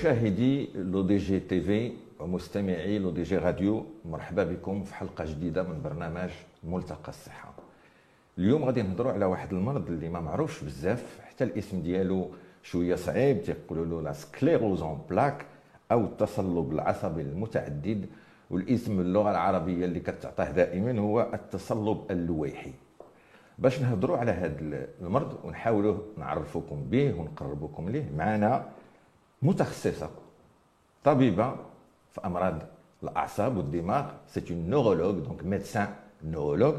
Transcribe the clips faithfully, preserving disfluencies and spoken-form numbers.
مشاهدي لو دي جي تي في ومستمعي لو دي جي راديو، مرحبا بكم في حلقه جديده من برنامج ملتقى الصحه. اليوم غادي نهضروا على واحد المرض اللي ما معروفش بزاف، حتى الاسم ديالو شويه صعيب، تيقولوا له لا سكليروزون بلاك او التصلب العصبي المتعدد، والاسم اللغه العربيه اللي كتعطاه دائما هو التصلب اللويحي. باش نهضروا على هذا المرض ونحاولوا نعرفوكم به ونقربوكم ليه، معنا متخصصه طبيبه في امراض الاعصاب والدماغ، سي اون نورولوج دونك ميدسان نورولوج،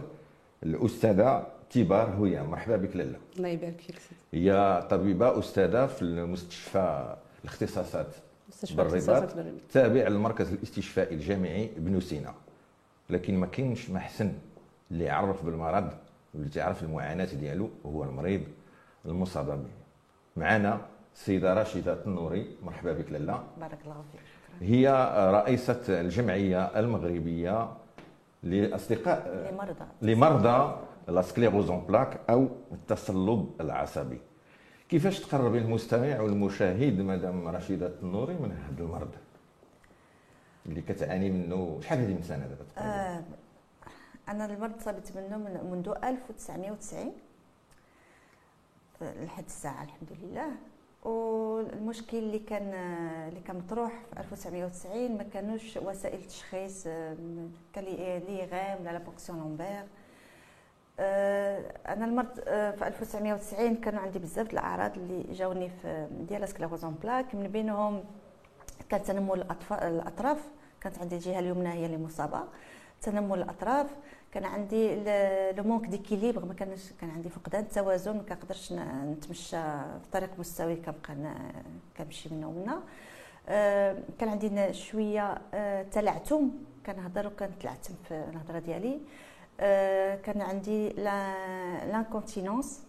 الاستاذه تيبار هويا. مرحبا بك لاله. الله يبارك فيك سيدي. هي طبيبه استاذه في المستشفى الاختصاصات مستشفى الرباط تابع للمركز الاستشفائي الجامعي ابن سينا، لكن ما كاينش محسن اللي يعرف بالمرض واللي تعرف المعاناه ديالو هو المريض المصاب به. معنا السيده راشده النوري. مرحبا بك لاله. بارك الله فيك. هي رئيسه الجمعيه المغربيه لاصدقاء لمرضى لمرضى لاسكليروز اون بلاك او التصلب العصبي. كيفاش تقربي المستمع والمشاهد مدام رشيدة النوري من هذا المرض اللي كتعاني منه؟ شحال هذه من سنه دابا تقريبا؟ آه انا المرض صابت منه من منذ ألف وتسعمائة وتسعين لحد الساعه الحمد لله. والمشكل اللي كان اللي كان مطروح في ألف وتسعمائة وتسعين ما كانوش وسائل تشخيص كلي غام ولا لا فونكسيون لومبير. انا المرض في ألف وتسعمائة وتسعين كانوا عندي بزاف الاعراض اللي جاوني في ديال سكليروز اون بلاك، من بينهم كان تنمل الاطراف، كانت عندي الجهه اليمنى هي اللي مصابه، تنمل الاطراف، كان عندي لو مونك ديكيليبر، ما كانش كان عندي فقدان التوازن، ما كنقدرش نتمشى في طريق مستوي، كنبقى كنمشي من هنا ومنا. كان عندي شويه تلعثم، كنهضر وكنتلعثم في الهضره ديالي. كان عندي لانكونتينونس،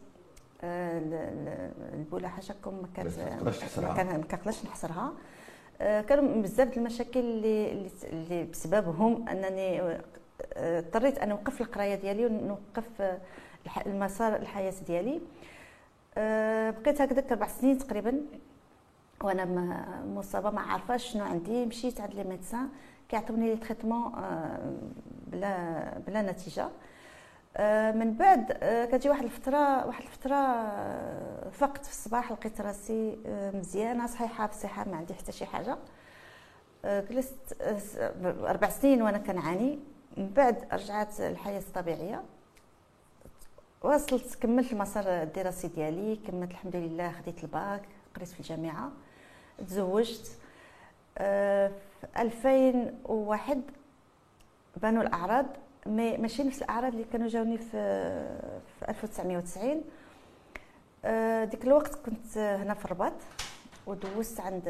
البوله حاشاكم ما كنقدرش نحصرها. كانوا بزاف د المشاكل اللي اللي بسببهم انني اضطريت ان نوقف القرايه ديالي ونوقف المسار الحياه ديالي. بقيت هكذاك اربع سنين تقريبا وانا مصابه ما عارفاش شنو عندي. مشيت عند لي ميدسان كيعطوني لي تريتمون بلا بلا نتيجه. من بعد كتجي واحد الفتره واحد الفتره فقت في الصباح لقيت راسي مزيانه صحيحه بصحه، ما عندي حتى شي حاجه. جلست اربع سنين وانا كنعاني. من بعد رجعت الحياه الطبيعيه، واصلت كملت المسار الدراسي ديالي، كملت الحمد لله، خديت الباك، قريت في الجامعه، تزوجت. في ألفين وواحد بانوا الاعراض، مي ماشي نفس الاعراض اللي كانوا جاوني في في ألف وتسعمائة وتسعين. ديك الوقت كنت هنا في الرباط ودوزت عند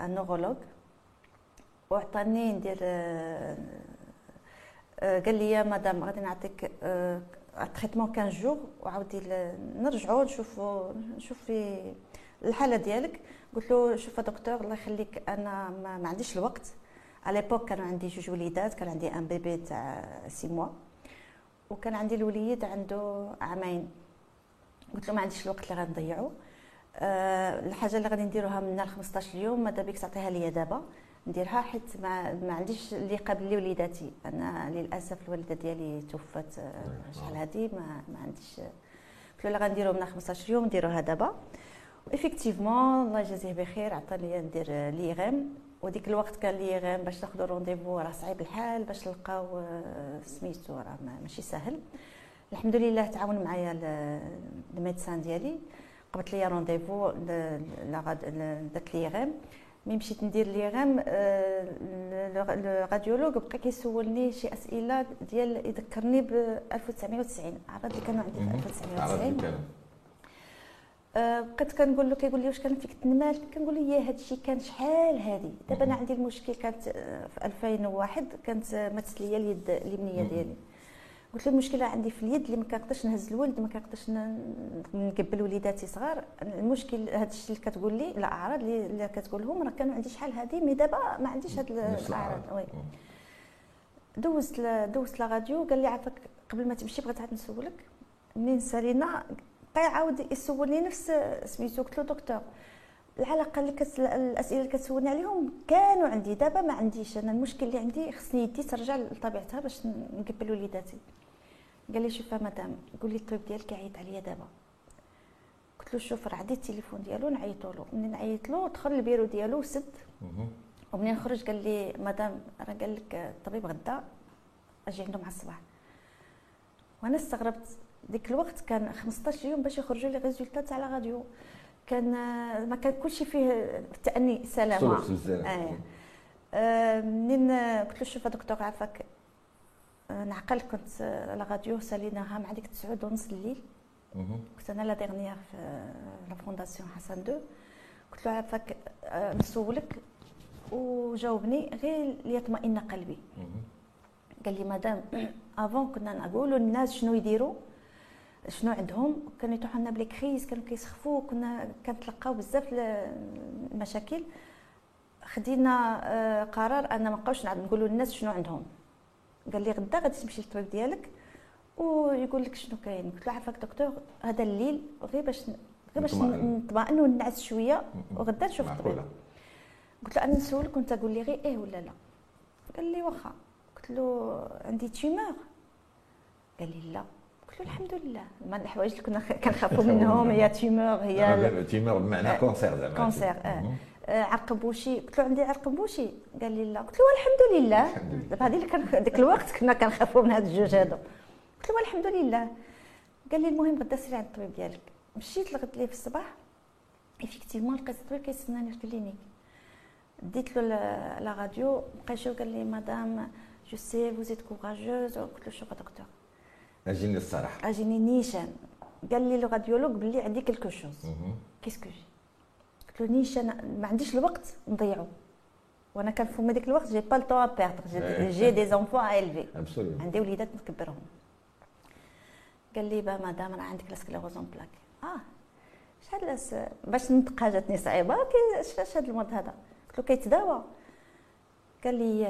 النورولوج وعطاني ندير، قال لي يا مدام غادي نعطيك تريتمون خمسطاش جوغ وعاودي نرجعوا نشوفوا نشوف في الحاله ديالك. قلت له شوف دكتور الله يخليك انا ما عنديش الوقت. على ليبوك كانوا عندي جوج وليدات، كان عندي ان بيبي تاع ستة موا وكان عندي الوليد عنده عامين. قلت له ما عنديش الوقت اللي غنضيعو. أه الحاجه اللي غادي نديروها من نهار خمسطاش اليوم ماذا بك تعطيها ليا دابا نديرها، حيت ما عنديش اللي قبل لي وليداتي. انا للاسف الوالده ديالي توفات شحال هذه، ما, ما عنديش. قلت له لا غنديرو من خمسطاش يوم نديروها دابا. ايفيكتيفمون الله يجازيه بخير عطاني ندير لي غام، وديك الوقت كان لي غام باش ناخذ رونديفو راه صعيب الحال، باش نلقاو سميتو راه ماشي ساهل. الحمد لله تعاون معايا الميدسان ديالي، قبلت لي رونديفو لذاك لي غام. ملي مشيت ندير لي غام الراديولوج بقى كيسولني شي اسئله ديال يذكرني ب ألف وتسعمائة وتسعين، الأعراض اللي كانوا عندي في ألف وتسعمائة وتسعين. بقيت كنقول له كيقول لي واش كان فيك تنمال، كنقول له يا هذا الشيء كان شحال هذه دابا. انا عندي المشكل كانت في ألفين وواحد، كانت ماتت لي اليد اليمنيه ديالي. قلت له المشكله عندي في اليد اللي ما كنقدرش نهز الولد، ما كنقدرش نقبل وليداتي صغار. المشكل هذا الشيء اللي كتقول لي الاعراض اللي كتقولهم راه كانوا عندي شحال هذه، مي دابا ما عنديش هاد الاعراض. وي دوزت دوزت لا راديو، قال لي عافاك قبل ما تمشي بغيت عاد نسولك. منين سالينا بقى يعاود يسولني نفس سميتو. قلت له دكتور على الاقل الاسئله اللي كتسولني عليهم كانوا عندي، دابا ما عنديش. انا المشكل اللي عندي خصني يدي ترجع لطبيعتها باش نقبل وليداتي. قال لي شوفي مدام، قولي الطبيب ديالك يعيط عليا دابا. قلت له شوف راه عندي التليفون ديالو نعيطوا له. منين عيط له دخل للبيرو ديالو وسد، ومنين خرج قال لي مدام راه قال لك الطبيب غدا اجي عنده مع الصباح. وانا استغربت، ديك الوقت كان خمسطاش يوم باش يخرجوا لي ريزولتا تاع لا راديو، كان ما كان كلشي فيه تأني سلامه. آه. آه منين قلت له شوف دكتور عافاك نعقل، كنت لا راديو ساليناها مع ديك تسعة ونص الليل، كنت انا لا ديرنيير في لا فونداسيون حسن اثنين. قلت له عافاك نسولك وجاوبني غير ليطمئن قلبي. قال لي مدام افون كنا نقولوا للناس شنو يديروا شنو عندهم، كانوا يطيحوا لنا بلي كريز، كانوا كيسخفوا، كنا كنتلقاو بزاف المشاكل. خدينا قرار ان ما بقاوش نقولوا للناس شنو عندهم. قال لي غدا غادي تمشي للطبيب ديالك ويقول لك شنو كاين. قلت له عافاك دكتور هذا الليل غير باش غير باش نطمئن وننعس شويه وغدا نشوف الطبيب. قلت له انا نسولك وانت قول لي غير ايه ولا لا. قال لي واخا. قلت له عندي تيمور. قال لي لا. قلت له الحمد لله، من الحوايج اللي كنا كنخافوا منهم هي تيمور، هي تيمور بمعنى كونسير زعما كونسير. عرقبوشي. قلت له عندي عرقبوشي. قال لي لا. قلت له الحمد لله. دابا هذه اللي كان ديك الوقت كنا كنخافوا من هاد الجوج هادو. قلت له الحمد لله. قال لي المهم غدا سيري عند الطبيب ديالك. مشيت لغد ليه في الصباح، ايفيكتيفمون لقيت الطبيب كيستناني في الكلينيك. ديت له لا راديو بقى جا وقال لي مدام جو سي فوز ايت كوراجوز. قلت له شوف دكتور اجيني الصراحه، اجيني نيشان. قال لي لو راديولوج بلي عندي كلكو شوز. كيسكو جي؟ قلت له نيشان ما عنديش الوقت نضيعو، وانا كان في هذاك الوقت جي با لو طون ا بيردر، جي دي زونفون ا الفي، عندي وليدات نكبرهم. قال لي با مدام راه عندك لاسكليروزون بلاك. اه شحال باش نطقها جاتني صعيبه. كيفاش هذا المرض هذا؟ قلت له كيتداوى. قال لي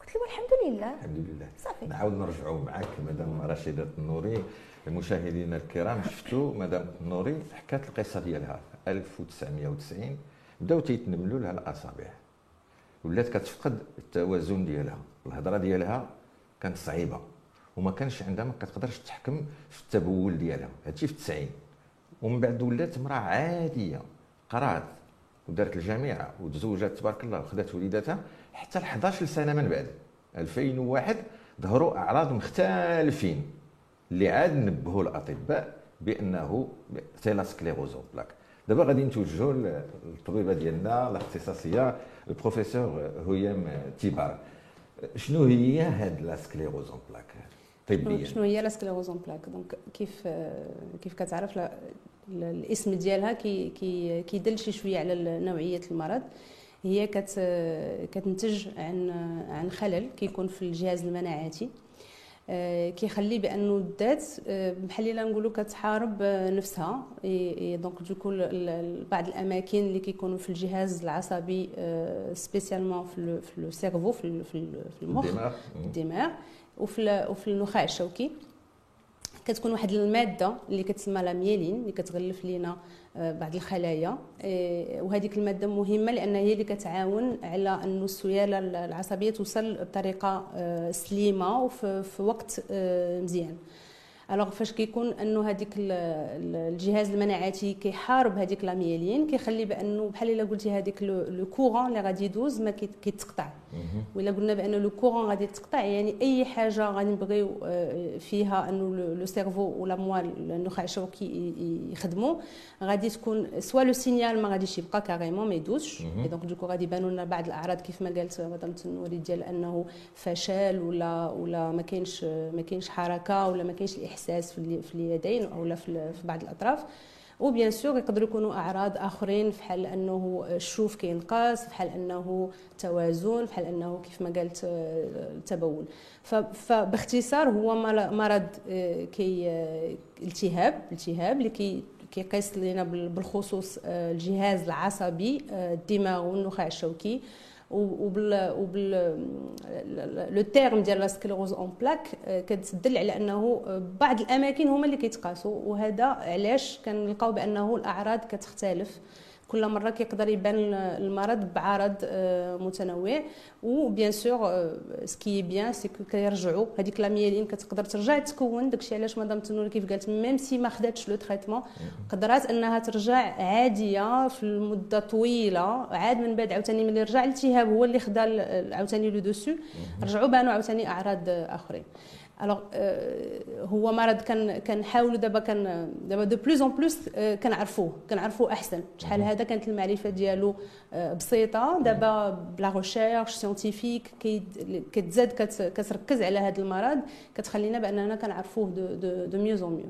قلت له الحمد لله. الحمد لله. صافي. نعاود نرجعوا معاك مدام رشيده النوري. المشاهدين الكرام شفتوا مدام النوري حكات القصه ديالها ألف وتسعمائة وتسعين، بداو تيتنملوا لها الاصابع، ولات كتفقد التوازن ديالها، الهضره ديالها كانت صعيبه وما كانش عندها، ما كتقدرش تحكم في التبول ديالها، هادشي في تسعين. ومن بعد ولات امراه عاديه، قرات ودارت الجامعه وتزوجات تبارك الله وخدات وليداتها حتى ل حداش سنه من بعد ألفين وواحد ظهروا اعراض مختلفين اللي عاد نبهوا الاطباء بانه سيلاسكليروز بلاك. دابا غادي نتوجهوا للطبيبه ديالنا الاختصاصيه البروفيسور هيام تيبار. شنو هي هاد لاسكليروز بلاك طبيا؟ شنو هي لاسكليروز بلاك؟ دونك كيف كيف كتعرف ل... الاسم ديالها كي كيدل شي شويه على نوعيه المرض. هي كت كتنتج عن عن خلل كيكون في الجهاز المناعاتي، كيخلي بانه الذات بحال الا نقولوا كتحارب نفسها. دونك دوكو بعض الاماكن اللي كيكونوا في الجهاز العصبي سبيسيالمون في لو سيرفو في في المخ الدماغ وفي وفي النخاع الشوكي، كتكون واحد الماده اللي كتسمى لا ميلين اللي كتغلف لينا بعض الخلايا. وهذيك الماده مهمه لان هي اللي كتعاون على انه السياله العصبيه توصل بطريقه سليمه وفي وقت مزيان. الوغ فاش كيكون انه هذيك الجهاز المناعاتي كيحارب هذيك لا ميلين، كيخلي بانه بحال الا قلتي هذيك لو كورون اللي غادي يدوز ما كيتقطع. ولا قلنا بانه لو كورون غادي يتقطع، يعني اي حاجه غادي نبغيو فيها انه لو سيرفو ولا موال النخاع الشوكي يخدموا غادي تكون سوا لو سينيال ما غاديش يبقى كاريمون ما يدوزش. دونك دوكو غادي يبانوا لنا بعض الاعراض كيف ما قالت مدام تنوري ديال انه فشل ولا ولا ما كاينش ما كاينش حركه ولا ما كاينش الاحساس في في اليدين او في بعض الاطراف. وبيان سور يقدروا يكونوا اعراض اخرين فحال انه الشوف كينقص، فحال انه توازن، فحال انه كيف ما قالت التبول. فباختصار هو مرض كي التهاب التهاب اللي كي كيقيس لنا بالخصوص الجهاز العصبي الدماغ والنخاع الشوكي. وبال وبال لو تيرم ديال لاسكليروز اون بلاك كتدل على انه بعض الاماكن هما اللي كيتقاسوا. وهذا علاش كنلقاو بانه الاعراض كتختلف كل مره كيقدر يبان المرض بعرض متنوع. وبيان سور سكي بيان سي كيرجعوا هذيك لاميلين كتقدر ترجع تكون داكشي علاش مدام تنور كيف قالت ميم سي ما خداتش لو تريتمون قدرات انها ترجع عاديه في المده طويله. عاد من بعد عاوتاني ملي رجع الالتهاب هو اللي خدا عاوتاني لو دوسو رجعوا بانوا عاوتاني اعراض اخرين. الوغ هو مرض كان كنحاولوا دابا كان دابا دو بلوز اون بلوس كنعرفوه كنعرفوه احسن. شحال هذا كانت المعرفه ديالو بسيطه. دابا بلا ريشيرش سيونتيفيك كتزاد كتركز على هذا المرض كتخلينا باننا كنعرفوه دو دو ميوز اون ميو.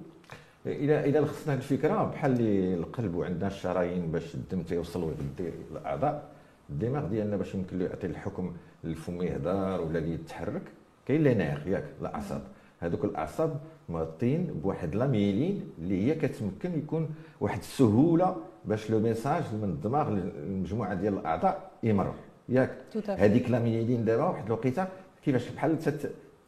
الى الى لخصنا الفكره بحال اللي القلب وعندنا الشرايين باش الدم تيوصل ويغذي الاعضاء. الدماغ ديالنا باش يمكن له يعطي الحكم الفم يهضر ولا اللي يتحرك كاين لي نيغ ياك الاعصاب. هذوك الاعصاب مرتين بواحد لاميلين اللي هي كتمكن يكون واحد السهوله باش لو ميساج من الدماغ للمجموعه ديال الاعضاء يمر ياك. هذيك لاميلين دابا واحد الوقيته كيفاش بحال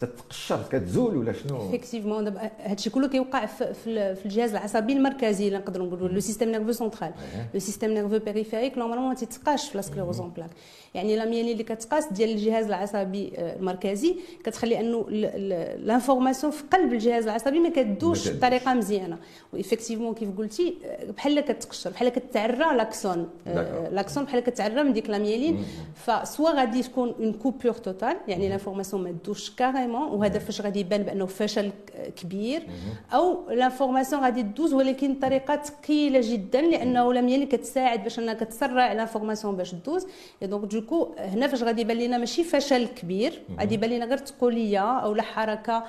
تتقشر كتزول ولا شنو ايفيكتيفمون. دابا هادشي كله كيوقع في الجهاز العصبي المركزي اللي نقدروا نقولوا لو سيستيم نيرفو سنترال. لو سيستيم نيرفو بيريفيريك نورمالمون ما تيتقاش في لاسكليروز اون بلاك. يعني لاميلين اللي كتقاس ديال الجهاز العصبي المركزي كتخلي انه لانفورماسيون في قلب الجهاز العصبي ما كدوش بطريقه مزيانه. وايفيكتيفمون كيف قلتي بحال كتقشر بحال كتعرى لاكسون لاكسون بحال كتعرى من ديك لاميلين. فسوا غادي تكون اون كوبور توتال يعني لانفورماسيون ما دوش كاري وهذا فاش غادي يبان بانه فشل كبير او لافورماسيون غادي تدوز ولكن بطريقه ثقيله جدا لانه لم يلي كتساعد باش انها كتسرع لافورماسيون باش دوز. دونك دوكو هنا فاش غادي يبان لنا ماشي فشل كبير غادي يبان لنا غير تقوليه او لا حركه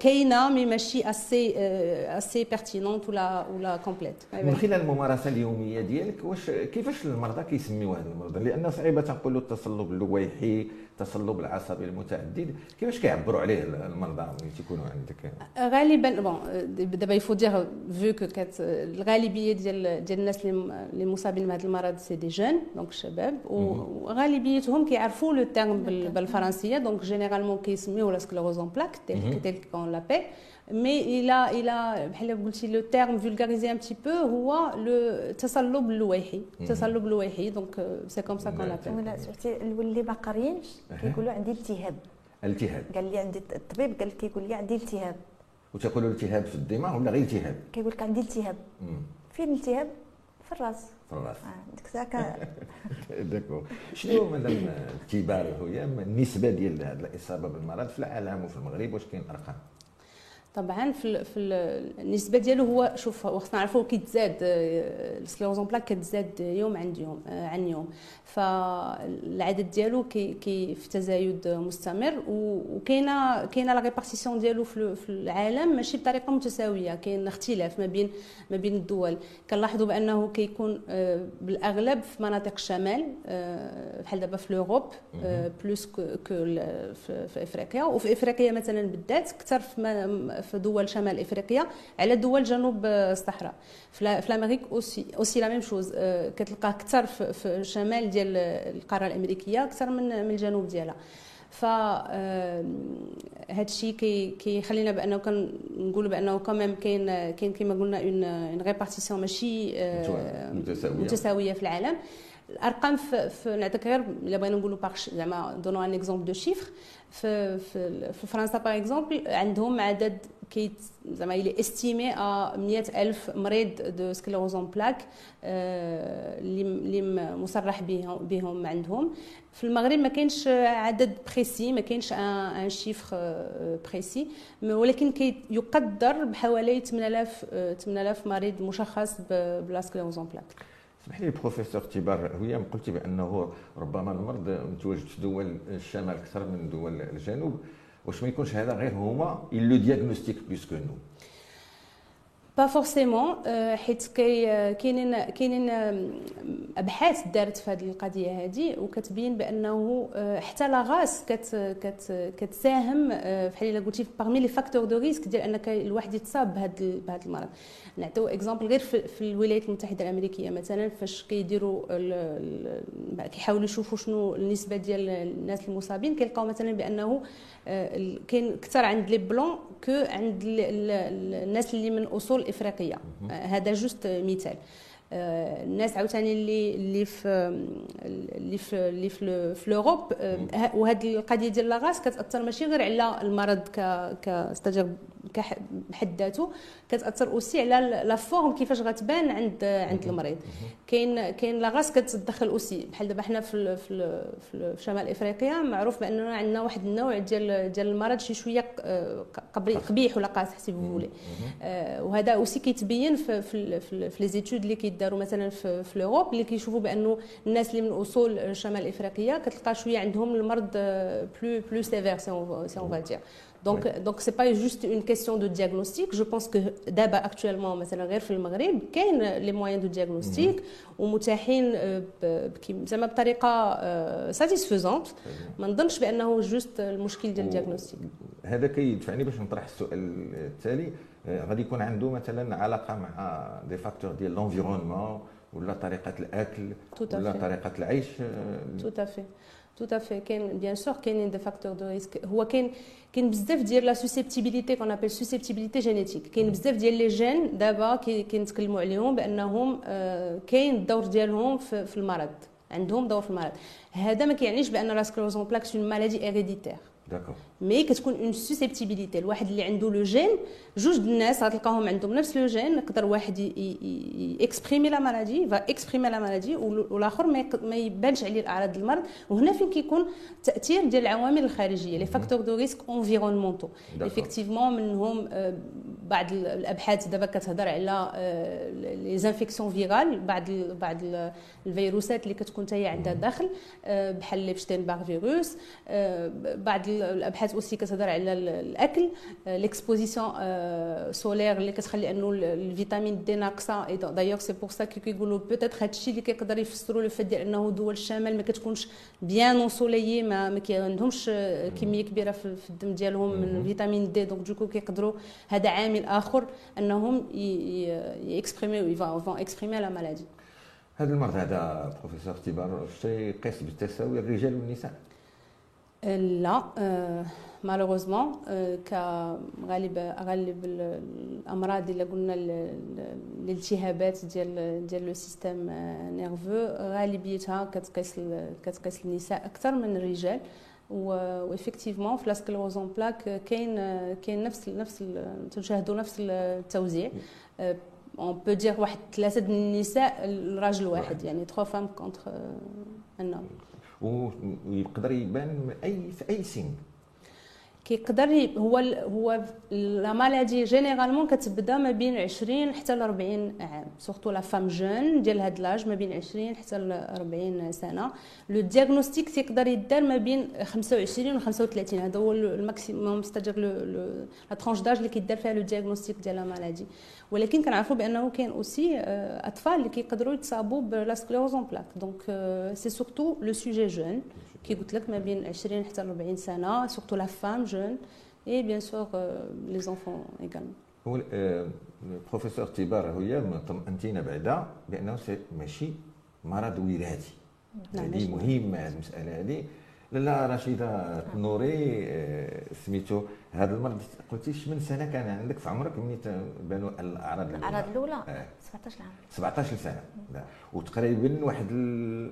كاينه مي ماشي اسي اسي بيرتينونت ولا ولا كومبليت. من خلال الممارسه اليوميه ديالك واش كيفاش المرضى كيسميو هذا المرض لان صعيبه تنقولوا التصلب اللويحي التصلب العصبي المتعدد كيفاش كيعبروا عليه المرضى ملي تيكونوا عندك؟ غالبا بون دابا يفو دير فو كو الغالبيه ديال ديال الناس اللي مصابين بهذا المرض سي دي جون دونك الشباب وغالبيتهم كيعرفوا لو تيرم بالفرنسيه دونك جينيرالمون كيسميوه لا سكليروز اون بلاك تيل كون لابي. مي الى الى بحال قلتي لو تيرم فولغاريزي ان بتي بو هو لو تصلب اللويحي التصلب اللويحي دونك سي كوم سا كون لابي. ولا سمعتي اللي ما قاريينش كيقولوا عندي التهاب. التهاب قال لي عندي الطبيب قال كيقول لي عندي التهاب. وتقولوا التهاب في الدماغ ولا غير التهاب؟ كيقول لك عندي التهاب. فين التهاب؟ في الراس. في الراس ديك الساعه داكو. شنو مدام الكبار هي النسبه ديال هذه الاصابه بالمرض في العالم وفي المغرب واش كاين ارقام؟ طبعا في في النسبه ديالو هو شوف خصنا نعرفوا كيتزاد السكليروز اون بلاك كتزاد يوم عن يوم عن يوم. فالعدد ديالو كي كي في تزايد مستمر وكاينه كاينه لا ريبارتيسيون ديالو في العالم ماشي بطريقه متساويه. كاين اختلاف ما بين ما بين الدول. كنلاحظوا بانه كيكون بالاغلب في مناطق الشمال بحال دابا في اوروب بلوس كو في افريقيا. وفي افريقيا مثلا بالذات اكثر في في دول شمال افريقيا على دول جنوب الصحراء. في لامريك اوسي اوسي لا ميم شوز كتلقاه اكثر في الشمال ديال القاره الامريكيه اكثر من من الجنوب ديالها. ف هذا الشيء كيخلينا بانه كنقولوا بانه كمان كاين كاين كما قلنا اون ريبارتيسيون ماشي متساويه متساويه في العالم. الارقام في نعطيك غير الا بغينا نقولوا باغ زعما دونو ان اكزومبل دو شيفر في في فرنسا باغ اكزومبل عندهم عدد كي زعما الي استيمي ا مئة ألف مريض دو سكليروز اون بلاك اللي مصرح بهم بهم عندهم. في المغرب ما كاينش عدد بريسي ما كاينش ان شيفر بريسي ولكن يقدر بحوالي ثمانية آلاف ثمانية آلاف مريض مشخص بلا سكليروز اون بلاك. اسمح لي بروفيسور تبار هويام قلتي بانه ربما المرض متواجد في دول الشمال اكثر من دول الجنوب. واش ما يكونش هذا غير هما لو دياغنوستيك بلوس كو نو؟ با فورسيمون حيت كاينين كاينين ابحاث دارت في هذه القضيه هذه وكتبين بانه حتى لا غاس كت كت كتساهم بحال الا قلتي باغمي لي فاكتور دو ريسك ديال انك الواحد يتصاب بهذا بهذا المرض. نعطيو اكزامبل غير في, في الولايات المتحده الامريكيه مثلا فاش كيديروا كيحاولوا يشوفوا شنو النسبه ديال الناس المصابين كيلقاو مثلا بانه كاين اكثر عند لي بلون كو عند الناس اللي من اصول افريقيه. هذا جوست مثال. الناس عاوتاني اللي اللي في اللي في اللي في في اوروب وهاد القضيه ديال لاغاس كتاثر ماشي غير على المرض كاستاجير بحد ذاته، كتاثر اوسي على لا فورم كيفاش غتبان عند عند المريض. كاين كاين لاغاس كتدخل اوسي بحال دابا حنا في في في شمال افريقيا معروف باننا عندنا واحد النوع ديال ديال المرض شي شويه قبيح ولا قاصح سي بوفولي، وهذا اوسي كيتبين في في في لي زيتود اللي كيداروا مثلا في في اوروب اللي كيشوفوا بانه الناس اللي من اصول شمال افريقيه كتلقى شويه عندهم المرض بلو بلو سيفير سي اون فا دير. Donc, oui. donc c'est pas juste une question de diagnostic. Je pense que d'abord actuellement, مثلا غير في المغرب كاين les moyens de diagnostic ومتاحين زعما بطريقه satisfaisante. ما نظنش بانه جوست المشكل ديال الدياغنوستيك. هذا كيدفعني باش نطرح السؤال التالي، غادي يكون عنده مثلا علاقه مع دي فاكتور ديال لونفيرونمون ولا طريقه الاكل ولا طريقه العيش. Tout à fait. Tout à fait. Bien sûr qu'il y a des facteurs de risque. Il y a dire la susceptibilité qu'on appelle susceptibilité génétique. Il y a les gènes d'abord qui nous disons qu'ils ont un rôle dans le malade. Ils ont un rôle dans le malade. Cela ne signifie pas que la sclérose en plaques est une maladie héréditaire. Mais كتكون اون سوسيبتيبيليتي الواحد اللي عنده لو جين جوج د الناس غتلقاهم عندهم نفس لو جين يقدر واحد اكسبريمي لا مالادي فا اكسبريمي لا مالادي والاخر ما يبانش عليه الاعراض ديال المرض، وهنا فين كيكون التاثير ديال العوامل الخارجيه لي فاكتور دو ريسك انفيرونمونتو. ايفيكتيفمون منهم بعض الابحاث دابا كتهضر على لي زانفيكسيون فيرال، بعض بعض الفيروسات اللي كتكون حتى هي عندها دخل بحال ليبشتين باغ فيروس، بعض الابحاث اوسي كتهضر على الاكل، ليكسبوزيسيون سولير اللي كتخلي انه الفيتامين دي ناقصه. دايوغ سي بور سا كيقولوا بوتيت هادشي اللي كيقدر يفسروا الفات ديال انه دول الشمال ما كتكونش بيان اونسوليي، ما عندهمش كميه كبيره في الدم ديالهم من الفيتامين دي، دونك دوكو كيقدروا هذا عامل اخر انهم يكسبريميو فون اكسبريمي لا مالادي. هذا المرض هذا بروفيسور اختبار شي قيس بالتساوي الرجال والنساء؟ لا مالوغوزمون، كغالب اغلب الامراض اللي قلنا الالتهابات ديال ديال لو سيستيم نيرفو غالبيتها كتقيس كتقيس النساء اكثر من الرجال. و ايفيكتيفمون في لا سكليروز اون بلاك كاين كاين نفس نفس تشاهدوا نفس التوزيع. اون بو دير واحد ثلاثه من النساء الراجل واحد، يعني ثلاثة فام كونتر ان هوم. ويقدر يبان اي في اي سن كيقدر هو هو لا مالادي جينيرالمون كتبدا ما بين عشرين حتى ل أربعين عام، سورتو لا فام جون ديال هاد لاج ما بين عشرين حتى ل أربعين سنه. لو دياغنوستيك تيقدر يدار ما بين خمسة وعشرين و خمسة وثلاثين، هذا هو الماكسيموم ستاجير لا ترونش داج اللي كيدار فيها لو دياغنوستيك ديال لا مالادي. ولكن كنعرفوا بانه كاين اوسي اطفال اللي كيقدروا يتصابوا بلا سكليروز اون بلاك، دونك سي سورتو لو سوجي جون كي قلت لك ما بين عشرين حتى ل أربعين سنه، سورتو لا فام جون اي بيان سور لي زونفون ايغالمون. هو البروفيسور تيبار هويا طمأنتينا بعدا بانه ماشي مرض وراثي، هذه مهمه هذه المساله هذه. لاله رشيده النوري سميتو هذا المرض، قلتي شمن سنه كان عندك في عمرك ملي بانوا الاعراض الاعراض الاولى؟ سبعطاش عام. سبعطاش سنه، وتقريبا واحد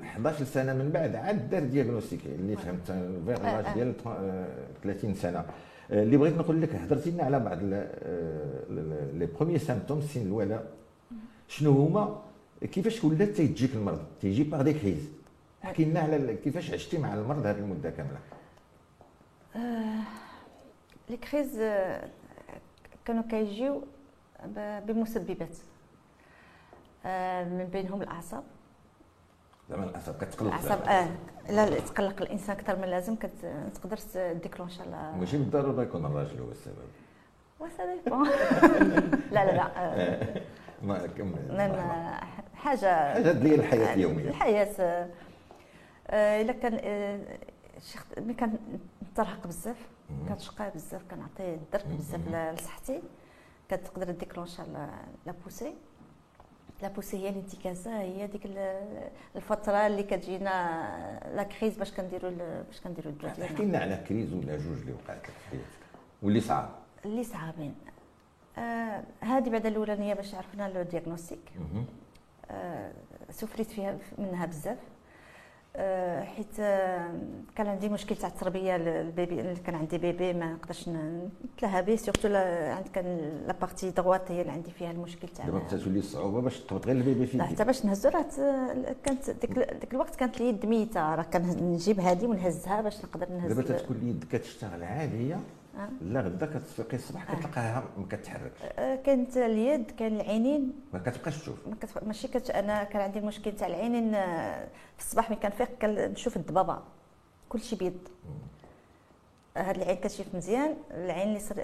حداش سنه من بعد عاد دار دياغنوستيك اللي فهمت فيغلاج ديال ثلاثين سنه. اللي بغيت نقول لك هضرتي لنا على بعض لي بروميي سيمبتوم السن الاولى، شنو هما كيفاش ولات تيجيك المرض؟ تيجي باغ دي كريز. احكي لنا على كيفاش عشتي مع المرض هذه المده كامله. لي كريز كانوا كيجيو بمسببات من بينهم الاعصاب. زعما الاعصاب كتقلق الاعصاب اه لا تقلق الانسان اكثر من اللازم، كتقدر ديكلونشا. ماشي بالضروره يكون الراجل هو السبب. وصافي لا لا لا ما كمل حاجه حاجه ديال الحياه اليوميه. الحياه الا كان ملي كنترهق بزاف كنشقى بزاف كنعطي الدرك بزاف لصحتي كتقدر ديكلونشا لا بوسي. لا بوسي هي الانتكاسه، هي ديك الفتره اللي كتجينا لا كريز باش كنديروا باش كنديروا الدرك ديالنا. احكي لنا على كريز ولا جوج اللي وقعت لك في حياتك واللي صعاب. اللي صعابين هذه بعد الاولانيه باش عرفنا لو دياغنوستيك سفريت فيها منها بزاف، حيت كان عندي مشكل تاع التربيه للبيبي. كان عندي بيبي ما نقدرش نتلها به، سيرتو عند كان لا بارتي دروات هي اللي عندي فيها المشكل تاع. دابا كتولي الصعوبه باش تهبط غير البيبي فيك. حتى باش نهزو راه كانت ديك الوقت كانت اليد ميته، راه كنجيب هذه ونهزها باش نقدر نهز. دابا تتكون اليد كتشتغل عاديه، لا غدا كتفيقي الصباح كتلقاها ما كتحركش. كانت اليد، كان العينين ما كتبقاش تشوف. ماشي كت... انا كان عندي مشكل تاع العينين في الصباح ملي كنفيق كنشوف الضبابه كلشي بيض. هاد العين كتشوف مزيان، العين اللي سر...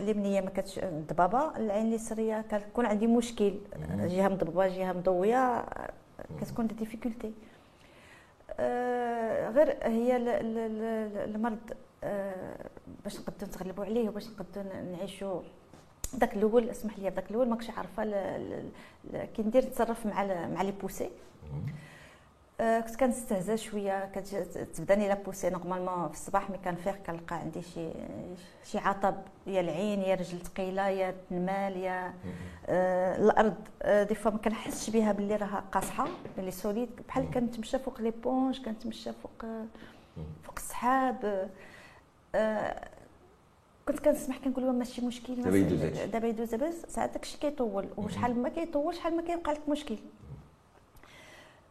اليمنيه ما كتش الضبابه، العين اليسريه كتكون عندي مشكل، جهه مضببه جهه مضويه، كتكون دي ديفيكولتي. غير هي ل... ل... ل... المرض أه باش نقدروا نتغلبوا عليه وباش نقدروا نعيشوا. داك الاول اسمح لي، داك الاول ما كنتش عارفه كي ندير نتصرف مع ل... مع لي بوسي. أه كنت كنستهزا شويه، كتبداني لا بوسي نورمالمون في الصباح ملي كنفيق كنلقى عندي شي شي عطب، يا العين يا رجل ثقيله يا تنمال يا أه الارض. أه دي فوا ما كنحسش بها باللي راها قاصحه، اللي سوليد بحال كنتمشى فوق لي بونج، كنتمشى فوق فوق السحاب. آه كنت كنسمح كنقول لهم ماشي مشكل، دابا يدوز هادشي، دابا يدوز بس ساعات داكشي كيطول، وشحال ما كيطول شحال ما كيبقى لك مشكل.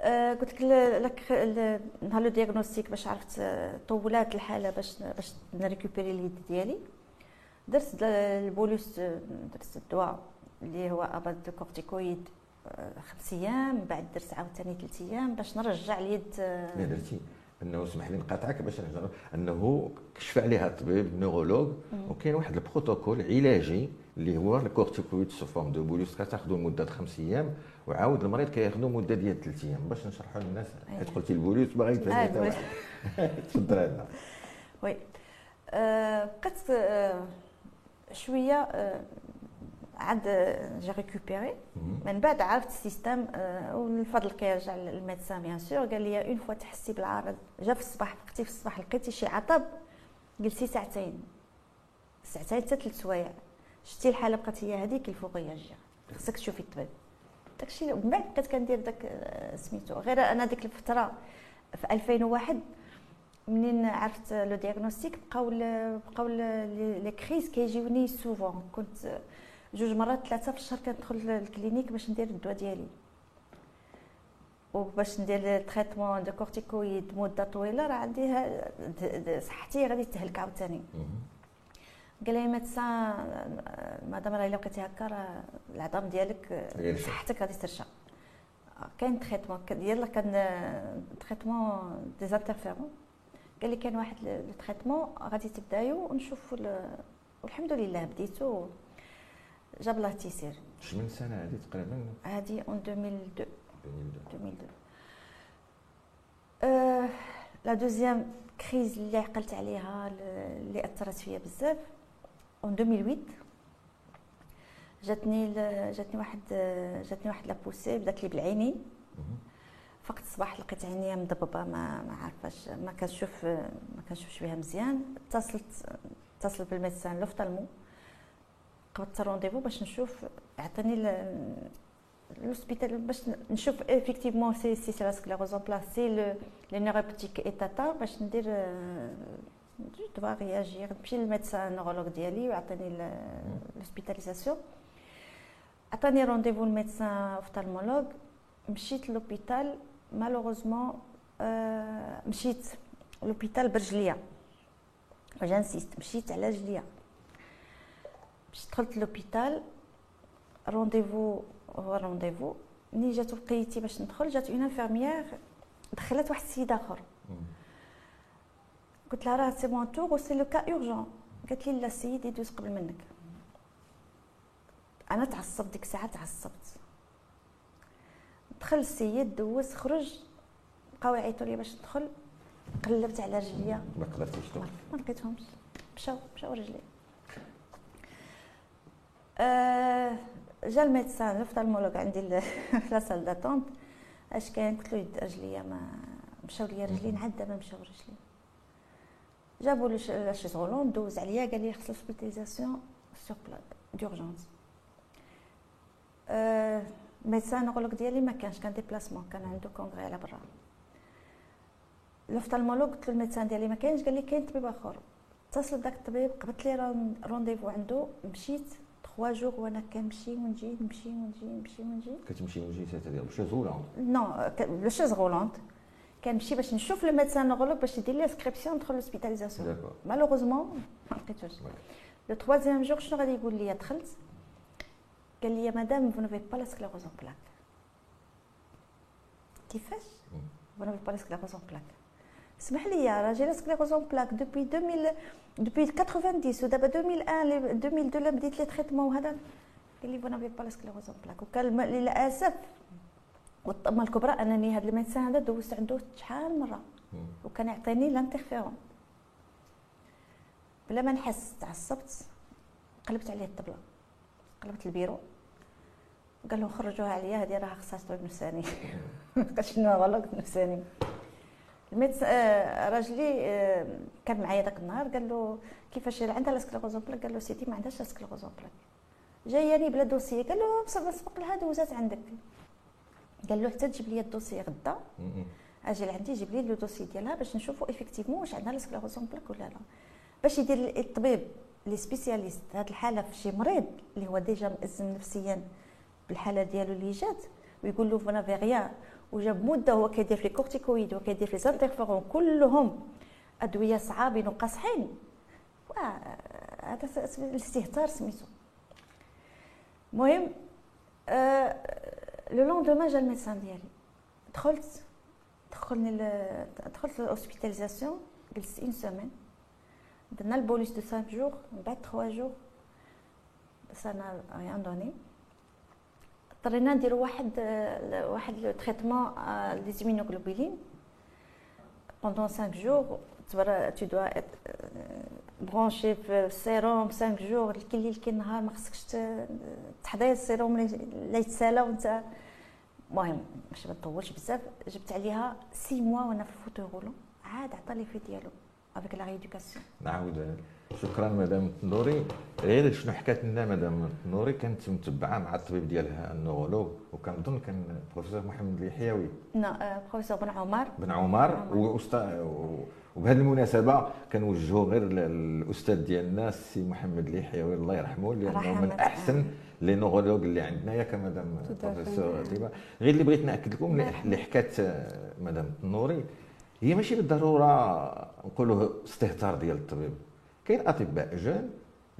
آه قلت لك نهار لو دياغنوستيك باش عرفت طولات الحاله باش باش نريكوبيري اليد ديالي. درت البولوس، درت الدواء اللي هو اباد دو كورتيكويد خمس ايام، بعد درت عاوتاني ثلاث ايام باش نرجع اليد. لا درتي انه سمح لي نقاطعك باش نهضر، انه كشف عليها الطبيب النورولوج وكاين واحد البروتوكول علاجي اللي هو الكورتيكويد سو فورم دو بولوس كتاخذو لمده خمس ايام، وعاود المريض كياخذو مده ديال ثلاث ايام باش نشرحوا للناس. حيت قلتي البولوس باغي تفهم تفضل هذا. وي بقيت شويه عاد جي ريكوبيري، من بعد عرفت السيستم. ومن الفضل كيرجع للميدسان بيان سور، قال لي اون فوا تحسي بالعارض، جا في الصباح فقتي في الصباح لقيتي شي عطب، جلسي ساعتين ساعتين حتى ثلاث سوايع، شتي الحاله بقات هي هذيك الفوقيه الجهه، خصك تشوفي الطبيب. داكشي من بعد بقيت كندير داك سميتو. غير انا ديك الفتره في ألفين وواحد منين عرفت لو دياغنوستيك بقاو بقاو لي كريز كيجيوني سوفون. كنت جوج مرات ثلاثه في الشهر كندخل للكلينيك باش ندير الدواء ديالي وباش ندير تريتمون دو كورتيكويد مده طويله، راه عندي صحتي غادي تهلك عاوتاني. قال لي ميدسان مدام راه الا بقيتي هكا راه العظام ديالك صحتك غادي ترشا. كاين تريتمون يلاه كان تريتمون دي انترفيرون، قال لي كاين واحد لو تريتمون غادي تبدايو ونشوفوا، والحمد لله بديتو. جاب الله تيسير. شحال من سنه هذه تقريبا؟ هذه اون ألفين واثنين. ألفين واثنين أه لا دوزيام كريز اللي عقلت عليها اللي اثرت فيا بزاف اون ألفين وثمانية. جاتني جاتني واحد جاتني واحد لابوسي بدات لي بالعينين. فقت الصباح لقيت عينيا مضببه، ما ما عارفاش ما كنشوف ما كنشوفش بها مزيان. اتصلت اتصلت بالميدسان لوفطالمو، قبلت رونديفو باش نشوف، عطاني لوسبيتال باش نشوف ايفيكتيفمون سي سي سي لا سكليروز ان بلاس، سي لي نيروبتيك ايتاتا، باش ندير جو دوا رياجير. نمشي للميدسان نورولوج ديالي وعطاني لوسبيتاليزاسيون، عطاني رونديفو الميدسان اوفتالمولوج. مشيت لوبيتال، مالوغوزمون مشيت لوبيتال برجليا، وجانسيست مشيت على جليا. باش دخلت لوبيتال رونديفو هو رونديفو، ملي جات وقيتي باش ندخل جات اون انفيرميير دخلت واحد السيد اخر. قلت لها راه سي مون تور و سي لو كا اورجون، قالت لي لا السيد يدوز قبل منك. انا تعصبت ديك الساعه، تعصبت. دخل السيد دوز خرج، بقاو يعيطوا لي باش ندخل، قلبت على رجليا ما قدرتيش تدخل، ما لقيتهمش، مشاو مشاو رجلي. أه جا الميدسان الافتالمولوج عندي في لاصال داتونت، اش كاين؟ قلت له يد رجليا ما مشاو ليا رجلين، عاد دابا مشاو رجلين. جابوا لي شيزولون دوز عليا، قال لي خص لوسبيتاليزاسيون سور بلاك دورجونس. أه ميدسان نغلق ديالي ما كانش، كان ديبلاسمون، كان عنده كونغري على برا. لوفتالمولوج قلت له الميدسان ديالي ما كاينش، قال لي كاين طبيب اخر. اتصل بداك الطبيب، قبضت لي رونديفو عنده، مشيت ثلاثة جوغ وانا كنمشي ونجي نمشي ونجي نمشي ونجي. كتمشي ونجي حتى ديال شيز هولوند؟ نو لو شيز هولوند، كنمشي باش نشوف لو ميدسان نغلق باش يدير لي اسكريبسيون ندخل لوسبيتاليزاسيون. داكور. مالوغوزمون ما لقيتوش. لو تخوازيام جوغ شنو غادي يقول لي؟ دخلت قال لي مدام vous n'avez pas la sclérose en plaques. كيفاش؟ vous n'avez pas la sclérose en plaques. سمح لي يا راجل، لا سكليروز اون بلاك دوبوي ألفين دوبوي تسعين ودابا ألفين وواحد ألفين واثنين لا بديت لي تريتمون وهذا. قال لي بون افي با لا سكليروز اون بلاك. وكان للاسف والطمه الكبرى انني هذا الميدسان هذا دوزت عنده شحال مره وكان يعطيني لانتيرفيرون بلا ما نحس. تعصبت، قلبت عليه الطبله، قلبت البيرو، قال لهم خرجوها عليا هذه راه خاصها طبيب نفساني. قال شنو غلط نفساني؟ الميت آه راجلي آه كان معايا داك النهار، قال له كيفاش عندها لا سكليروز اون بلاك؟ قال له سيدي ما عندهاش لا سكليروز اون بلاك، جاياني بلا دوسي. قال له سبق لها دوزات عندك. قال له حتى تجيب لي الدوسي غدا، اجي لعندي جيب لي لو دوسي ديالها باش نشوفوا افيكتيفمون واش عندها لا سكليروز اون بلاك ولا لا، باش يدير الطبيب لي سبيسياليست هاد الحاله في شي مريض اللي هو ديجا مأزم نفسيا بالحاله ديالو اللي جات، ويقول له فونا في غيان. وجاب مده هو كيدير في الكورتيكويد وكيدير في الانترفيرون كلهم ادويه صعابين وقاصحين، هذا الاستهتار سميتو. المهم آه لو لوندوما جا الميدسان ديالي، دخلت دخلني دخلت للهوسبيتاليزاسيون، جلست اون سيمين، درنا البوليس دو خمسة جوغ، من بعد ثلاثة جوغ سانا ريان دوني. اضطرينا نديرو واحد واحد لو تريتمون لي زيمينوغلوبولين بوندون خمسة جوغ، تبرا تو دوا برونشي في سيروم خمسة جوغ، كل ليل كل نهار، ما خصكش تحضير السيروم لا يتسالى وانت. المهم باش ما نطولش بزاف، جبت عليها ستة موا وانا في الفوتو رولون، عاد عطا لي في ديالو افيك لا ريدوكاسيون. نعاود شكرا مدام التنوري. غير شنو حكات لنا مدام التنوري، كانت متبعه مع الطبيب ديالها النورولوج، وكنظن كان بروفيسور محمد اليحيوي، لا بروفيسور بن عمر بن عمر واستاذ. وبهذه المناسبه كنوجهوا غير للاستاذ ديالنا السي محمد اليحيوي الله يرحمه، لانه من احسن لي نورولوج اللي عندنا يا كمدام بروفيسور ديبا. غير اللي بغيت ناكد لكم اللي حكات مدام التنوري هي ماشي بالضروره نقولوا استهتار ديال الطبيب. كاين اطباء جان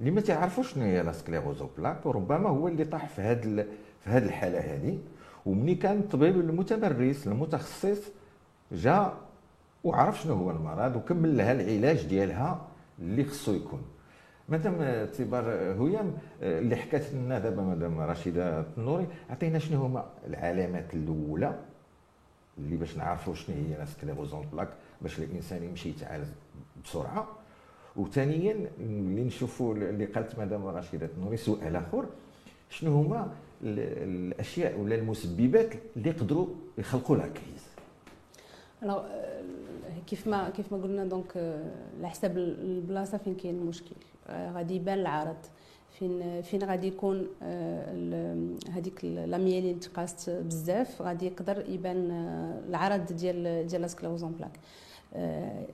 اللي ما تيعرفوش شنو هي لا سكليروز اون بلاك، وربما هو اللي طاح في هذه في هذه الحاله هذه. ومني كان الطبيب المتمرس المتخصص جا وعرف شنو هو المرض وكمل لها العلاج ديالها اللي خصو يكون. مدام اعتبار هيام اللي حكات لنا دابا مدام رشيده التنوري، عطينا شنو هما العلامات الاولى اللي باش نعرفوا شنو هي لا سكليروز اون بلاك باش الانسان يمشي يتعالج بسرعه. وثانيا اللي نشوفوا اللي قالت مدام رشيده التنوري سؤال اخر، شنو هما الاشياء ولا المسببات اللي يقدروا يخلقوا لها كريز؟ الوغ كيف ما كيف ما قلنا دونك على حساب البلاصه فين كاين المشكل غادي يبان العرض، فين فين غادي يكون هذيك لاميالين اللي تقاست بزاف غادي يقدر يبان العرض ديال ديال لا سكليروز اون بلاك.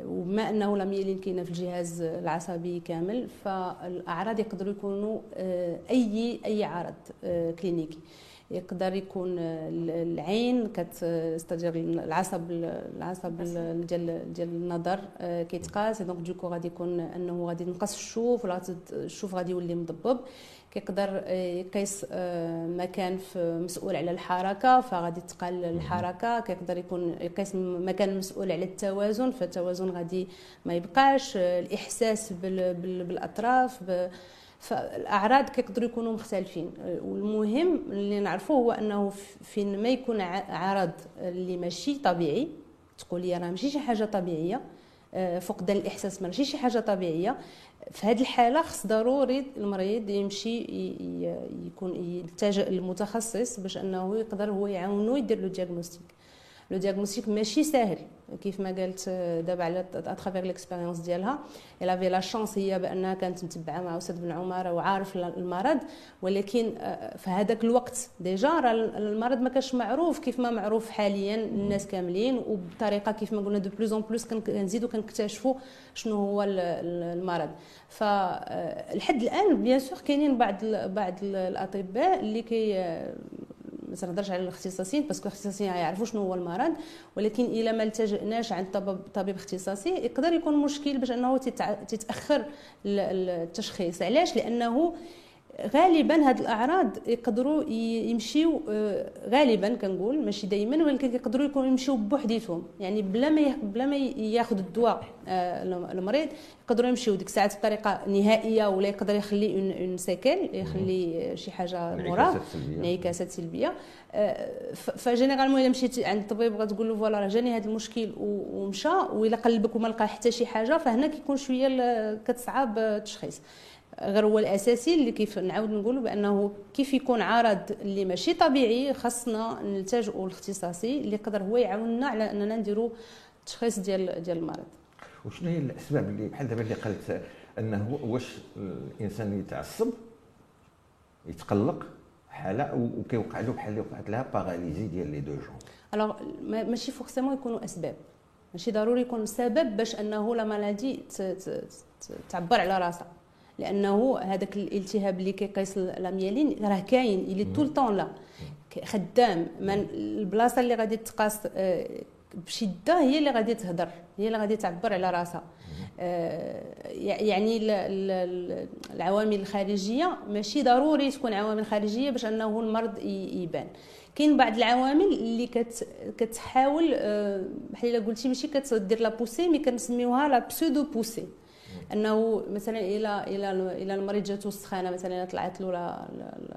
وبما انه لاميالين كاينه في الجهاز العصبي كامل، فالاعراض يقدروا يكونوا اي اي عرض كلينيكي. يقدر يكون العين كتستاجر العصب العصب ديال ديال النظر كيتقاس، دونك دوكو غادي يكون انه غادي ينقص الشوف ولا الشوف غادي يولي مضبب. كيقدر يقيس مكان مسؤول على الحركه فغادي تقل الحركه، كيقدر يكون يقيس مكان مسؤول على التوازن فالتوازن غادي ما يبقاش، الاحساس بالاطراف فالاعراض كيقدروا يكونوا مختلفين. والمهم اللي نعرفوه هو انه فين ما يكون عرض اللي ماشي طبيعي، تقول لي راه ماشي شي حاجه طبيعيه، فقدان الاحساس ماشي شي حاجه طبيعيه، في هذه الحاله خص ضروري المريض يمشي يكون يلتجئ للمتخصص باش انه يقدر هو يعاونو يدير له دياغنوستيك. لو دياغنوستيك ماشي ساهل كيف ما قالت دابا على اترافيغ ليكسبيريونس ديالها. الا في لا شانس هي بانها كانت متبعه مع أستاذ بن عماره وعارف المرض، ولكن في هذاك الوقت ديجا راه المرض ما كانش معروف كيف ما معروف حاليا الناس كاملين، وبطريقه كيف ما قلنا دو بلوز اون بلوس كنزيدو كنكتشفوا شنو هو المرض. فلحد الان بيان سور كاينين بعض بعض الاطباء اللي كي ما تنهضرش على الاختصاصيين باسكو الاختصاصيين يعرفوا شنو هو المرض، ولكن الا ما التجأناش عند طبيب طبيب اختصاصي يقدر يكون مشكل باش انه تتاخر التشخيص. علاش؟ لانه غالبا هاد الاعراض يقدروا يمشيو غالبا كنقول ماشي دائما، ولكن يقدروا يكونوا يمشيو بوحديتهم، يعني بلا ما بلا ما ياخذ الدواء المريض يقدروا يمشيو ديك الساعات بطريقه نهائيه، ولا يقدر يخلي اون سيكل يخلي شي حاجه موراه انعكاسات سلبيه. فجينيرالمون الا مشيتي عند الطبيب غتقول له فوالا راه جاني هذا المشكل ومشى، والا قلبك وما لقى حتى شي حاجه فهنا كيكون شويه كتصعب التشخيص. غير هو الاساسي اللي كيف نعاود نقولوا بانه كيف يكون عرض اللي ماشي طبيعي خاصنا نلتجؤوا للاختصاصي اللي يقدر هو يعاوننا على اننا نديروا التشخيص ديال ديال المرض. وشنو هي الاسباب اللي بحال دابا اللي قالت انه واش الانسان يتعصب يتقلق حاله وكيوقع له بحال اللي وقعت لها باراليزي ديال لي دو جون؟ الوغ ماشي فورسيمون يكونوا اسباب، ماشي ضروري يكون سبب باش انه لا مالادي تعبر على راسها، لانه هذاك الالتهاب اللي كيقيس لاميالين راه كاين اللي طول طون لا خدام. البلاصه اللي غادي تقاس بشده هي اللي غادي تهضر، هي اللي غادي تعبر على راسها. يعني العوامل الخارجيه ماشي ضروري تكون عوامل خارجيه باش انه المرض يبان. كاين بعض العوامل اللي كت كتحاول بحال الا قلتي ماشي كتدير لا بوسي، مي كنسميوها لا بسودو بوسي، انه مثلا الى الى الى المريض جاتو السخانه مثلا طلعت له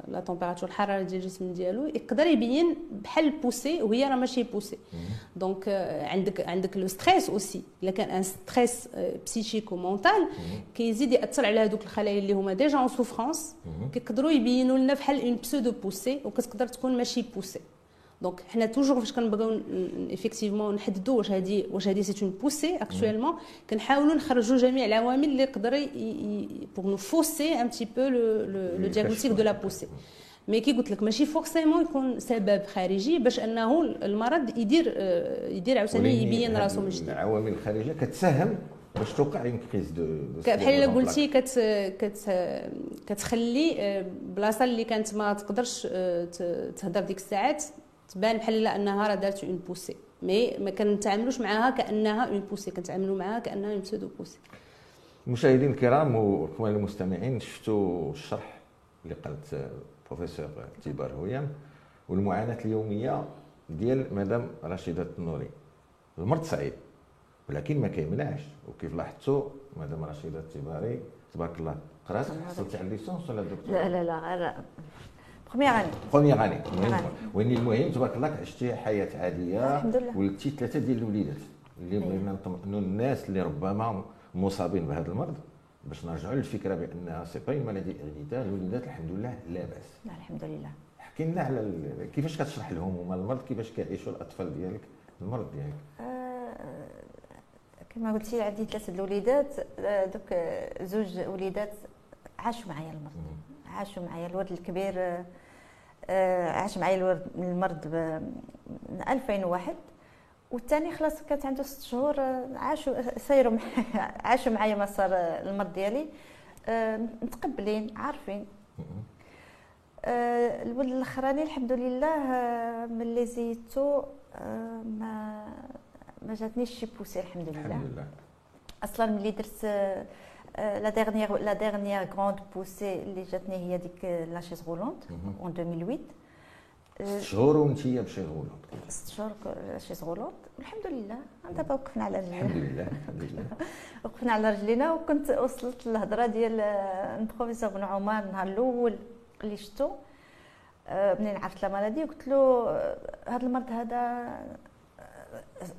لا تمبيراتور الحراره ديال الجسم ديالو يقدر يبين بحال بوسي وهي راه ماشي بوسي. دونك عندك عندك لو ستريس اوسي، الا كان ان ستريس بسيشيك ومونتال كيزيد ياثر على هذوك الخلايا اللي هما ديجا اون سوفرونس كيقدروا يبينوا لنا بحال اون بسودو بوسي وكتقدر تكون ماشي بوسي. دونك حنا توجور فاش كنبغيو ايفيكتيفمون نحددوا واش هذه واش هذه سي اون بوسي اكطوالمون كنحاولوا نخرجوا جميع العوامل اللي يقدر بوغ نو فوسي ان بتي بو لو لو دياغنوستيك دو لا بوسي. مي كي قلت لك ماشي فورسيمون يكون سبب خارجي باش انه المرض يدير يدير عاوتاني يبين راسو من جديد. العوامل الخارجيه كتساهم باش توقع اون كريز دو بحال الا قلتي كت كت كتخلي بلاصه اللي كانت ما تقدرش تهضر ديك الساعات تبان بحال الا انها راه دارت اون بوسي، مي ما كنتعاملوش معاها كانها اون بوسي، كنتعاملوا معاها كانها اون بسودو بوسي. المشاهدين الكرام والاخوان المستمعين شفتوا الشرح اللي قالت بروفيسور تيبار هويام والمعاناه اليوميه ديال مدام رشيده التنوري. المرض صعيب ولكن ما كيمنعش، وكيف لاحظتوا مدام رشيده التيباري تبارك الله قرات حصلت على الليسونس ولا الدكتور؟ لا لا لا بخومييغ اني بخومييغ اني وين المهم تبارك الله عشتي حياه عاديه الحمد لله، ولدتي ثلاثه ديال الوليدات اللي بغينا نطمئنوا الناس اللي ربما مصابين بهذا المرض باش نرجعوا للفكره بانها سي با اون مالادي هيريديتير. الوليدات الحمد لله لا باس. لا الحمد لله. حكي لنا على ال... كيفاش كتشرح لهم هما المرض، كيفاش كيعيشوا الاطفال ديالك المرض ديالك؟ آه... كما قلتي عندي ثلاثه الوليدات، دوك زوج وليدات عاشوا معايا المرض. مم. عاشوا معايا الولد الكبير عاش معايا الولد المرض من ألفين وواحد، والثاني خلاص كانت عنده ست شهور عاشوا سيروا معايا عاشوا معايا مسار المرض ديالي متقبلين عارفين. الولد الاخراني الحمد لله ملي زيدتو ما ما جاتنيش شي بوسي الحمد لله الحمد لله. اصلا ملي درت لا ديرنيير لا ديرنيير غروند بوسي اللي جاتني هي ديك لا شيز غولونت اون ألفين وثمانية. ست شهور وانتي بشيز غولونت. ست شهور شيز غولونت الحمد لله. دابا وقفنا على رجلينا الحمد لله الحمد لله وقفنا على رجلينا. وكنت وصلت للهضره ديال البروفيسور بن عمر النهار الاول اللي شفتو منين عرفت لا مالادي، وقلت له هذا المرض هذا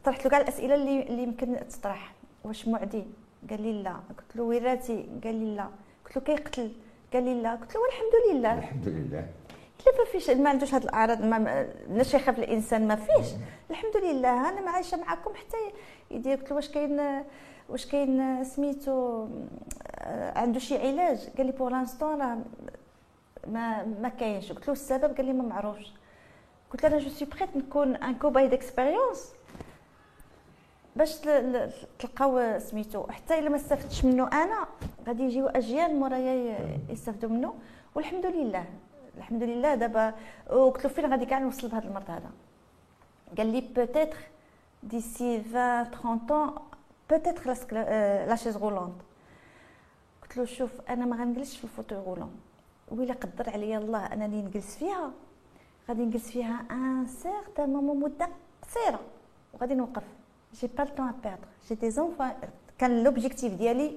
طرحت له كاع الاسئله اللي اللي يمكن تطرح. واش معدي؟ قال لي لا. قلت له وراثي؟ قال لي لا. قلت له كيقتل؟ قال لي لا. قلت له الحمد لله الحمد لله. لا ما فيش، ما عندوش هاد الاعراض، ما بلاش يخاف الانسان، ما فيش الحمد لله. انا عايشه معكم حتى يدير. قلت له واش كاين واش كاين سميتو عنده شي علاج؟ قال لي بور لانستون راه ما ما كاينش. قلت له السبب؟ قال لي ما معروفش. قلت له انا جو سي بريت نكون ان كوباي ديكسبيريونس باش تلقاو سميتو، حتى الا ما استفدتش منه انا غادي يجيو اجيال مورايا يستافدوا منه. والحمد لله الحمد لله دابا. وقلت له فين غادي كاع نوصل بهذا المرض هذا؟ قال لي بوتيتر ديسي عشرين ثلاثين بوتيتر لا شيز غولوند. قلت له شوف انا ما غنجلسش في الفوتو غولون، ويلا قدر عليا الله انني نجلس فيها غادي نجلس فيها ان سيغتان مومون مده قصيره وغادي نوقف. جي با لو طون ا بيردر، جي دي زونفون. كان لوبجيكتيف ديالي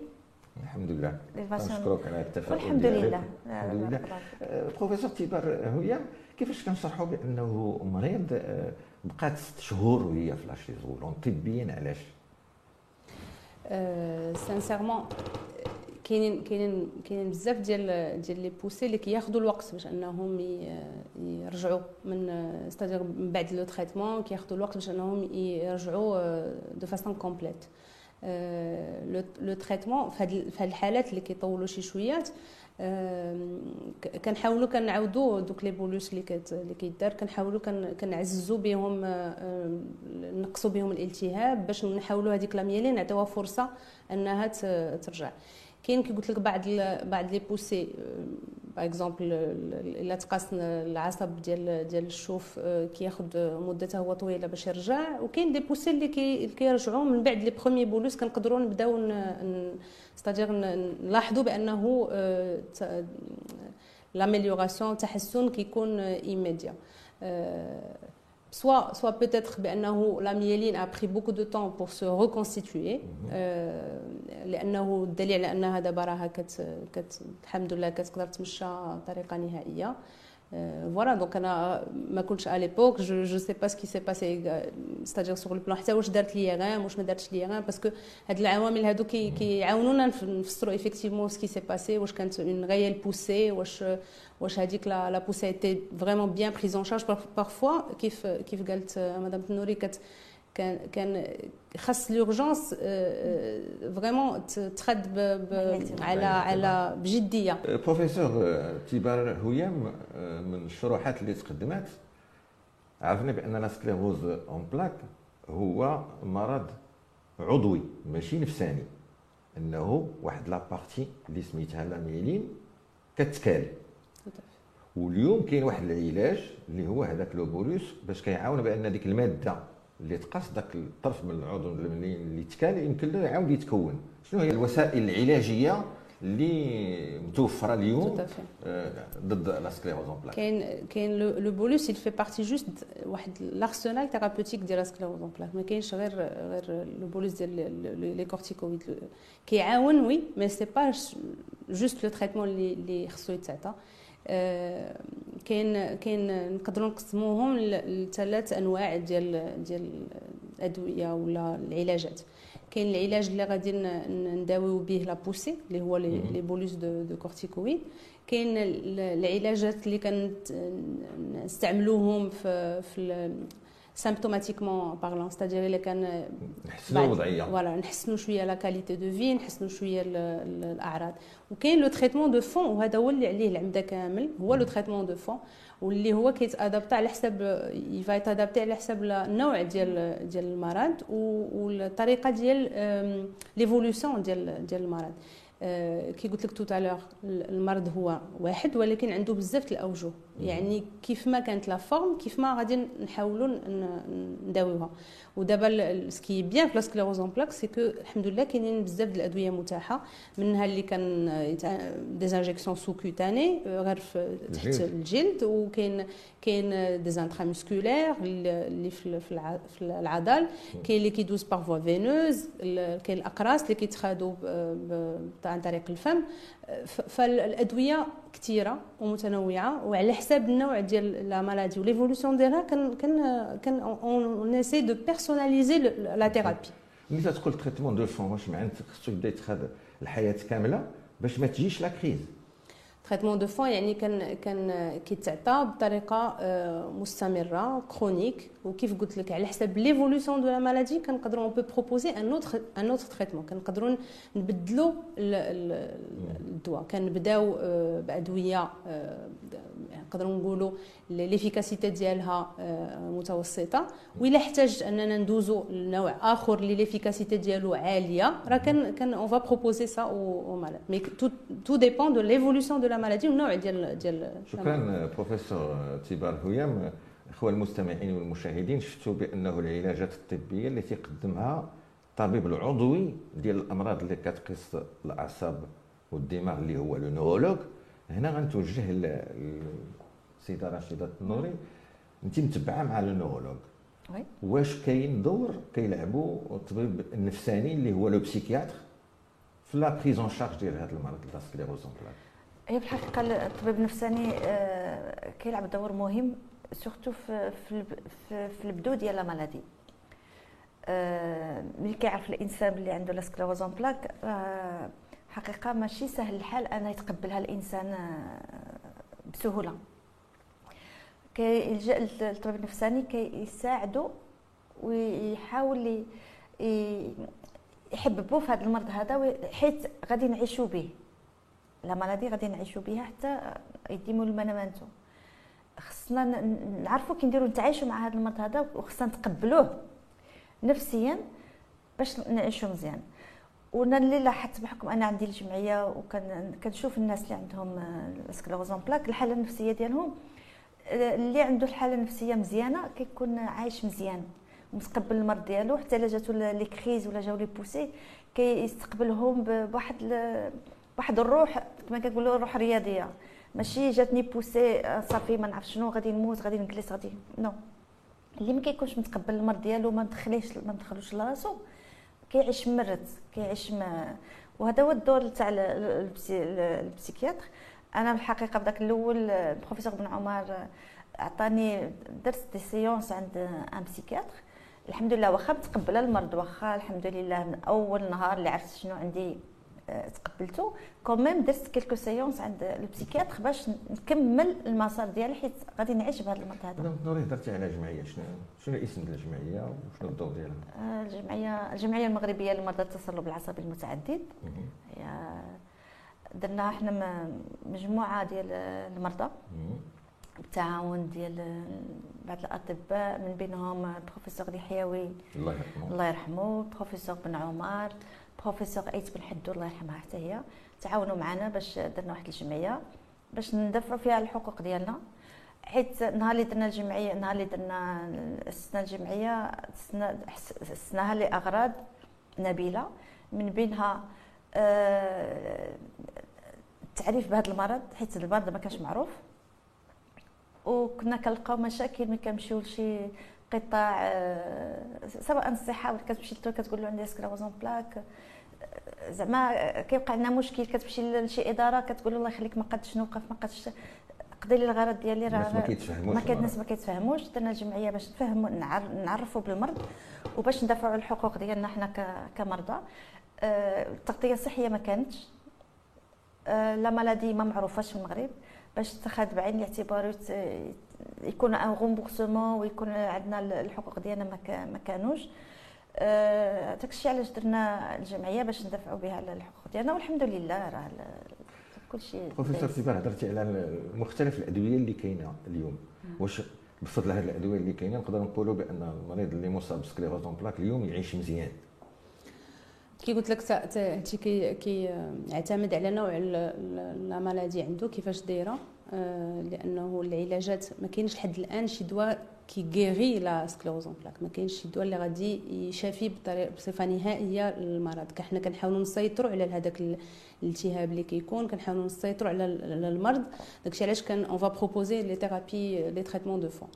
الحمد لله. نشكرك على التفاؤل والحمد لله. الحمد لله. بروفيسور تيبار هويا، كيفاش كنشرحوا بانه مريض بقات ست شهور وهي في لاشيزولون طبيا علاش؟ سانسيرمون كاينين كاينين كاينين بزاف ديال ديال لي بوسي اللي كياخذوا الوقت باش انهم يرجعوا من ستادير من بعد لو تريتمون، كياخذوا الوقت باش انهم يرجعوا دو فاسون كومبليت. لو تريتمون في هاد الحالات اللي كيطولوا شي شويات كنحاولوا كنعاودوا دوك لي بولوس اللي كت اللي كيدار، كنحاولوا كنعززوا بهم، نقصوا بهم الالتهاب باش نحاولوا هذيك لاميلين نعطيوها فرصه انها ترجع. كاين كي قلت لك بعض بعض لي بوسي باغ اكزومبل الا تقاس العصب ديال ديال الشوف كياخذ مدته هو طويله باش يرجع. وكاين دي بوسي اللي كي كيرجعوا من بعد لي بروميي بولوس، كنقدروا نبداو ستادير نلاحظوا بانه لاميليوراسيون تحسن كيكون ايميديا. soit soit peut-être بانه la myéline a pris beaucoup de temps pour se reconstituer لانه الدليل على انها دابا راها الحمد لله كتقدر تمشى بطريقه نهائيه. فوالا دونك انا ما كنتش على ليبوك جو جو سي با سكي سي باسي ستادير سوغ لو بلان، حتى واش دارت لي غام واش ما دارتش لي غام، باسكو هاد العوامل هادو كيعاونونا نفسروا ايفيكتيفمون سكي سي باسي، واش كانت اون ريال بوسي، واش واش هذيك لا لا بوسي ايتي فريمون بيان بريز ان شارج. بارفوا كيف كيف قالت مدام تنوري كت كان كان خاص لورجونس فريمون تترد على على بجديه. بروفيسور تيبار هويام، من الشروحات اللي تقدمت عرفنا بان لا سكليروز اون بلاك هو مرض عضوي ماشي نفساني، انه واحد لا بارتي اللي سميتها لاميلين كتكالي. واليوم كاين واحد العلاج اللي هو هذاك لو بولوس باش كيعاون بان ديك الماده اللي تقص داك الطرف من العضو اللي تكالي يمكن له يعاود يتكون. شنو هي الوسائل العلاجيه اللي متوفره اليوم ضد لا سكليروز اون بلاك؟ كاين كاين لو بولوس يل في بارتي جوست واحد لارسنال ثيرابوتيك ديال لا سكليروز اون بلاك، ما كاينش غير غير لو بولوس ديال لي كورتيكويد كيعاون. وي مي سي با جوست لو تريتمون اللي اللي خصو يتعطى. كاين كاين نقدروا نقسموهم لثلاث انواع ديال ديال الادويه ولا العلاجات. كاين العلاج اللي غادي نداويو به لا بوسي اللي هو لي بولوس دو دو كورتيكويد. كاين العلاجات اللي كنستعملوهم في في سيمبتوماتيكمون بارلون، ستادير الا كان نحسنوا الوضعيه، فوالا نحسنوا شويه لا كاليتي دو في، نحسنوا شويه الاعراض. وكاين لو تريتمون دو فون، وهذا هو اللي عليه العمده كامل، هو لو تريتمون دو فون، واللي هو كيتادابط على حساب يفا يتادابط على حساب النوع ديال ديال المرض والطريقه ديال ليفولوسيون ديال ديال المرض. كي قلت لك توت على المرض هو واحد ولكن عنده بزاف الاوجه، يعني كيف ما كانت لا فورم كيف ما غادي نحاولوا نداويوها. ودابا سكي بيان في لا سكليروز اون بلاك سي كو الحمد لله كاينين بزاف د الادويه متاحه، منها اللي كان دي انجيكسيون سو كوتاني غير تحت الجلد، وكاين كاين دي انترا موسكولير اللي في في العضل، كاين اللي كيدوز باغ فوا فينوز، كاين الاقراص اللي كيتخادوا عن طريق الفم. فالادويه كثيره ومتنوعه وعلى حساب النوع ديال لا مالادي وليفولوسيون ديالها كن كن كن اون اسي دو بيرسوناليزي لا ثيرابي. ملي تقول تريتمون دو فون واش معناتها خصو يبدا يتخذ الحياه كامله باش ما تجيش لا كريز؟ تريتمون دو فون يعني كان كان كيتعطى بطريقه مستمره كرونيك. وكيف قلت لك على حسب ليفولوسيون دو لا مالادي كنقدروا اون بو بروبوزي ان اوتر ان اوتر تريتمون، كنقدروا نبدلوا الدواء. كنبداو بادويه نقدروا نقولوا ليفيكاسيتي ديالها متوسطه، والا احتاج اننا ندوزو لنوع اخر اللي ليفيكاسيتي ديالو عاليه راه كان اون فا بروبوزي سا او مالاد. مي تو تو ديبون دو ليفولوسيون دو لا مالادي والنوع ديال ديال. شكرا بروفيسور تيبار هيام. اخوة المستمعين والمشاهدين، شفتوا بانه العلاجات الطبيه اللي تيقدمها الطبيب العضوي ديال الامراض اللي كتقيس الاعصاب والدماغ اللي هو لو نورولوج. هنا غنتوجه للسيده رشيده النوري، انت متبعه مع لو نورولوج، واش كاين دور كيلعبوا الطبيب النفساني اللي هو لو بسيكياتر في لا بريز ان شارج ديال هذا المرض لا سكليروز اون بلاك؟ هي في الحقيقه الطبيب النفساني كيلعب دور مهم سورتو في في في البدو ديال لا مالادي. ملي كيعرف الانسان بلي عنده لا سكليروز اون بلاك، راه حقيقه ماشي سهل الحال انه يتقبلها الانسان بسهوله. كيلجا للطبيب النفساني كيساعدو ويحاول يحببو في هذا المرض هذا، حيت غادي نعيشو به لا مالادي، غادي نعيشو بها حتى يديمو المناماتو. خصنا نعرفوا كي نديروا نتعايشوا مع هذا المرض هذا، وخصنا نتقبلوه نفسيا باش نعيشوا مزيان. وانا اللي لاحظت بحكم انا عندي الجمعيه وكنشوف الناس اللي عندهم سكليروز اون بلاك الحاله النفسيه ديالهم، اللي عنده الحاله النفسيه مزيانه كيكون عايش مزيان ومتقبل المرض ديالو، حتى الا جاتو لي كريز ولا جاو لي بوسي كيستقبلهم بواحد واحد الروح كما كنقولوا روح رياضيه، ماشي جاتني بوسي صافي ما نعرف شنو غادي نموت غادي نجلس غادي نو. اللي ما كيكونش متقبل المرض ديالو ما ندخليش ما ندخلوش لراسو كيعيش مرض كيعيش ما. وهذا هو الدور تاع البسيكياتر. انا بالحقيقه بداك الاول البروفيسور بن عمر عطاني درت دي سيونس عند ان بسيكياتر، الحمد لله واخا متقبله المرض، واخا الحمد لله من اول نهار اللي عرفت شنو عندي تقبلتو كوميم. درت كيلكو سيونس عند لو بسيكياتر باش نكمل المسار ديالي، حيت غادي نعيش بهذا المرض هذا. مدام نوري هضرتي على جمعيه، شنو شنو الاسم ديال الجمعيه وشنو الدور ديالها؟ الجمعيه الجمعيه المغربيه لمرضى التصلب العصبي المتعدد، هي درناها حنا مجموعه ديال المرضى بالتعاون ديال بعض الاطباء من بينهم البروفيسور الحيوي الله يرحمه الله يرحمه البروفيسور بن عمر، بروفيسور ايت بن حدو الله يرحمها حتى هي، تعاونوا معنا باش درنا واحد الجمعيه باش ندافعوا فيها الحقوق ديالنا. حيت نهار اللي درنا الجمعيه نهار اللي درنا اسسنا الجمعيه اسسناها لاغراض نبيله، من بينها التعريف بهذا المرض، حيت المرض ما كانش معروف وكنا كنلقاو مشاكل ملي كنمشيو لشي قطاع سواء الصحه ولا كتمشي كتقول له عندي سكليروز اون بلاك، زعما كيوقع لنا مشكل. كتمشي لشي اداره كتقول الله يخليك ما قدش نوقف ما قدش قضي لي الغرض ديالي، راه ما كيتفهموش ما كيتفهموش. درنا الجمعيه باش نفهموا نعرفوا بالمرض وباش ندافعوا الحقوق ديالنا حنا كمرضى. التغطيه الصحيه ما كانتش، لا مالادي ما معروفاش في المغرب باش تاخذ بعين الاعتبار يكون ان غومبورسمون ويكون عندنا الحقوق ديالنا ما كانوش. داك الشيء علاش درنا الجمعيه باش ندافعوا بها على الحقوق ديالنا، والحمد لله راه كلشي. بروفيسور تيبار هضرتي على مختلف الادويه اللي كاينه اليوم، واش بفضل هذه الادويه اللي كاينه نقدروا نقولوا بان المريض اللي مصاب بسكليروز اون بلاك اليوم يعيش مزيان؟ كي قلت لك هادشي كيعتمد على نوع لا مالادي عنده كيفاش دايره، لانه العلاجات ما كاينش لحد الان شي دواء كيغيري لا سكليروز اون بلاك، ما كاينش شي دواء اللي غادي يشافي بطريقه بصفه نهائيه المرض. حنا كنحاولوا نسيطروا على هذاك الالتهاب اللي كيكون، كنحاولوا نسيطروا على المرض. داكشي علاش كان اون فا بروبوزي لي ثيرابي لي تريتمون دو فون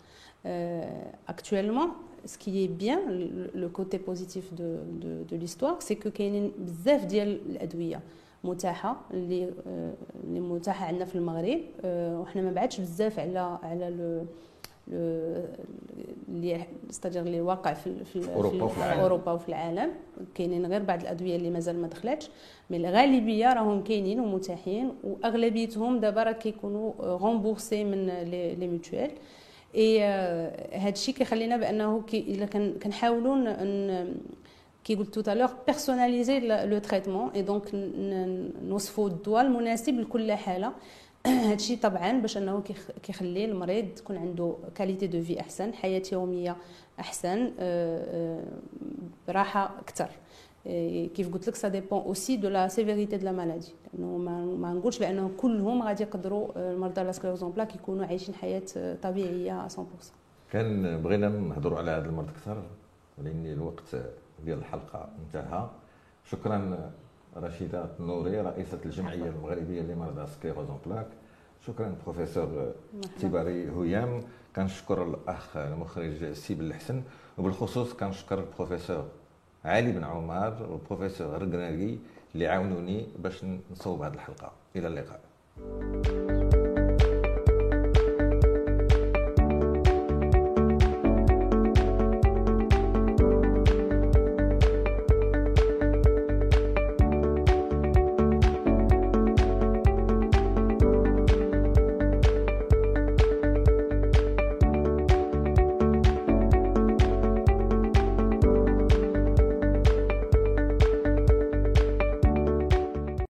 اكطوالمون. Ce qui est bien, le côté positif de, de, de l'histoire, c'est que كاينين بزاف ديال الادويه متاحه اللي اللي متاحه عندنا في المغرب، وحنا ما بعدش بزاف على على اللي استاجر اللي واقع في, في, في اوروبا وفي العالم, اوروبا وفي العالم كاينين غير بعض الادويه اللي مازال ما دخلتش, من الغالبيه راهم كاينين ومتاحين, واغلبيتهم دابا راه كيكونوا غومبورسي من لي ميتوال. اي هذا الشيء كيخلينا بانه الا كنحاولوا كي قلت تو تالور بيرسوناليزي لو تريتمون, اي دونك نوصفوا الدواء المناسب لكل حاله. هادشي طبعا باش انه كيخلي المريض تكون عنده كاليتي دو في احسن, حياه يوميه احسن, راحه اكثر. كيف قلت لك سا ديبون اوسي دو لا سيفيريتي دو لا مالادي, لانه ما نقولش بانهم كلهم غادي يقدروا المرضى لاسكليروزون بلاك يكونوا عايشين حياه طبيعيه مية بالمية. كان بغينا نهضروا على هذا المرض اكثر ولكن الوقت ديال الحلقه انتهى. شكرا رشيدة النوري رئيسة الجمعية المغربية لمرضى سكليروزون بلاك, شكرا بروفيسور تيباري هيام, كنشكر الأخ المخرج سيب الحسن, وبالخصوص كنشكر البروفيسور علي بن عمار والبروفيسور ركناكي اللي عاونوني باش نصوب هذه الحلقة. إلى اللقاء.